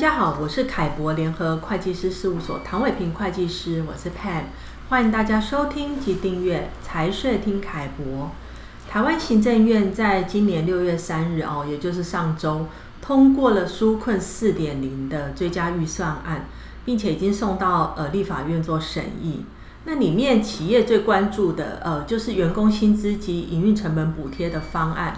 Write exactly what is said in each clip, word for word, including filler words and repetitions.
家好，我是凯博联合会计师事务所唐伟平会计师，我是 Pam， 欢迎大家收听及订阅财税听凯博。台湾行政院在今年六月三日哦，也就是上周通过了纾困 四点零 的追加预算案，并且已经送到呃立法院做审议。那里面企业最关注的呃就是员工薪资及营运成本补贴的方案。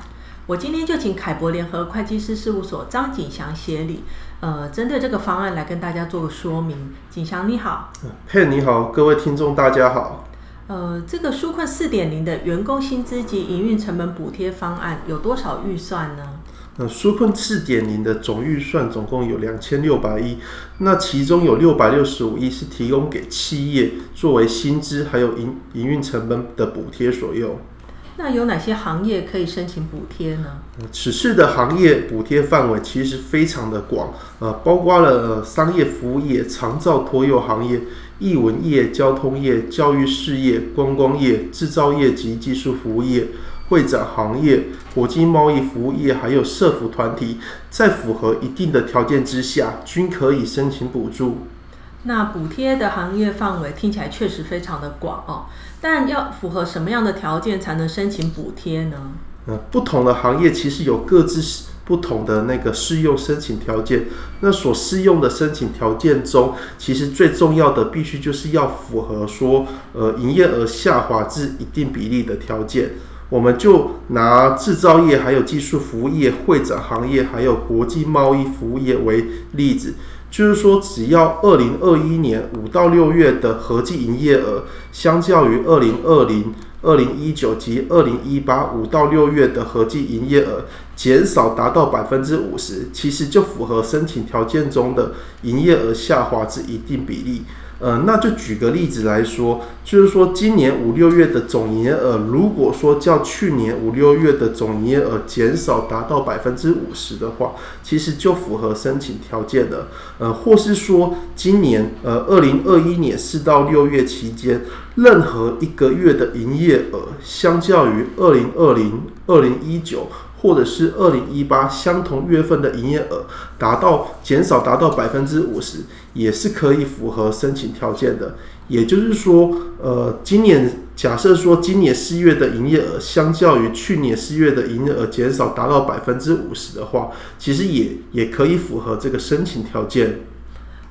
我今天就请凯博联合会计师事务所张景祥协理，呃，针对这个方案来跟大家做个说明。景祥你好。佩你好，各位听众大家好。呃，这个纾困 四点零 的员工薪资及营运成本补贴方案有多少预算呢？那纾困 四点零 的总预算总共有两千六百亿，那其中有六百六十五亿是提供给企业作为薪资还有营运成本的补贴所用。那有哪些行业可以申请补贴呢？此次的行业补贴范围其实非常的广，呃，包括了、呃、商业服务业、长照托幼行业、艺文业、交通业、教育事业、观光业、制造业及技术服务业、会展行业、国际贸易服务业，还有社服团体，在符合一定的条件之下，均可以申请补助。那补贴的行业范围听起来确实非常的广哦，但要符合什么样的条件才能申请补贴呢？呃，不同的行业其实有各自不同的那个适用申请条件，那所适用的申请条件中，其实最重要的必须就是要符合说，呃，营业额下滑至一定比例的条件。我们就拿制造业、还有技术服务业、会展行业、还有国际贸易服务业为例子。就是说，只要二零二一年五到六月的合计营业额，相较于二零二零、二零一九及二零一八 五到六月的合计营业额减少达到 百分之五十， 其实就符合申请条件中的营业额下滑至一定比例。呃，那就举个例子来说，就是说今年五六月的总营业额，如果说较去年五六月的总营业额减少达到 百分之五十 的话，其实就符合申请条件了。呃，或是说今年呃二零二一年四到六月期间，任何一个月的营业额相较于二零二零、二零一九或者是二零一八相同月份的营业额达到减少达到 百分之五十， 也是可以符合申请条件的。也就是说，呃，今年假设说今年四月的营业额相较于去年四月的营业额减少达到 百分之五十 的话，其实也也可以符合这个申请条件。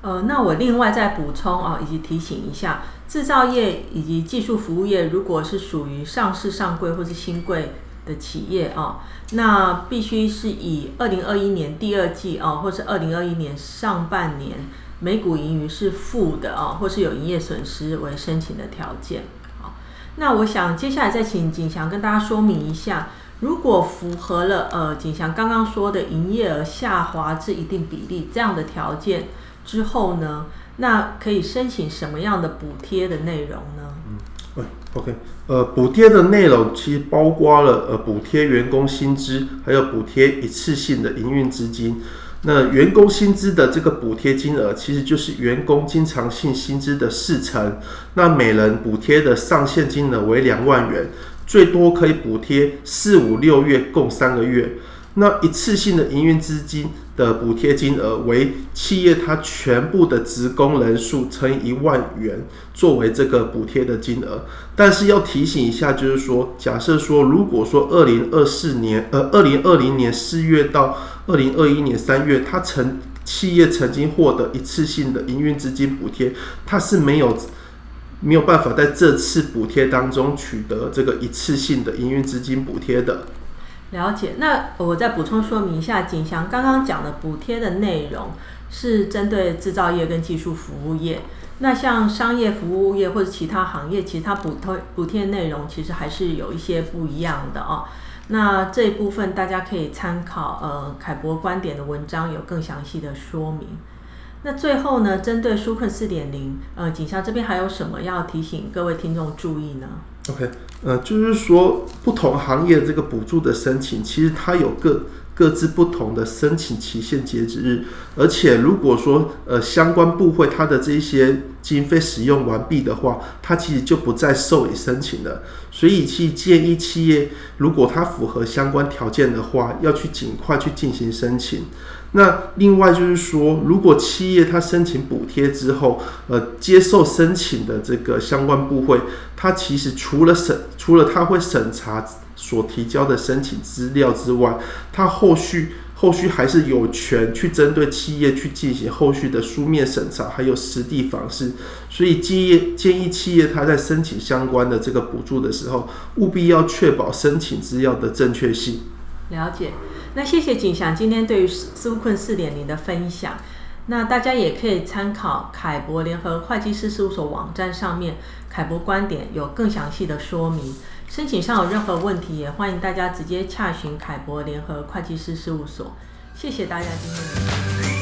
呃，那我另外再补充啊、哦，以及提醒一下，制造业以及技术服务业，如果是属于上市上柜或是新柜的企业哦，那必须是以二零二一年第二季哦，或是二零二一年上半年每股盈余是负的哦，或是有营业损失为申请的条件。好，那我想接下来再请景祥跟大家说明一下，如果符合了呃景祥刚刚说的营业额下滑至一定比例这样的条件之后呢，那可以申请什么样的补贴的内容呢？嗯，OK， 呃，补贴的内容其实包括了呃补贴员工薪资，还有补贴一次性的营运资金。那员工薪资的这个补贴金额，其实就是员工经常性薪资的四成。那每人补贴的上限金额为两万元，最多可以补贴四五六月共三个月。那一次性的营运资金的补贴金额为企业它全部的职工人数乘以一万元作为这个补贴的金额。但是要提醒一下，就是说，假设说如果说二零二四年呃二零二零年四月到二零二一年三月，它曾企业曾经获得一次性的营运资金补贴，它是没有没有办法在这次补贴当中取得这个一次性的营运资金补贴的。了解，那我再补充说明一下，景祥刚刚讲的补贴的内容是针对制造业跟技术服务业，那像商业服务业或者其他行业，其他补贴补贴内容其实还是有一些不一样的哦。那这一部分大家可以参考呃凯博观点的文章，有更详细的说明。那最后呢，针对纾困 四点零， 呃，景祥这边还有什么要提醒各位听众注意呢？ OK， 呃，就是说不同行业这个补助的申请，其实它有各各自不同的申请期限截止日，而且如果说呃相关部会它的这些经费使用完毕的话，它其实就不再受理申请了。所以其实建议企业如果它符合相关条件的话，要去尽快去进行申请。那另外就是说，如果企业它申请补贴之后，呃，接受申请的这个相关部会，它其实除了审，除了它会审查所提交的申请资料之外，它后续后续还是有权去针对企业去进行后续的书面审查，还有实地访视。所以建议建议企业它在申请相关的这个补助的时候，务必要确保申请资料的正确性。了解。那谢谢景翔今天对于纾困 四点零 的分享，那大家也可以参考凯博联合会计师事务所网站上面凯博观点有更详细的说明，申请上有任何问题也欢迎大家直接洽询凯博联合会计师事务所。谢谢大家今天的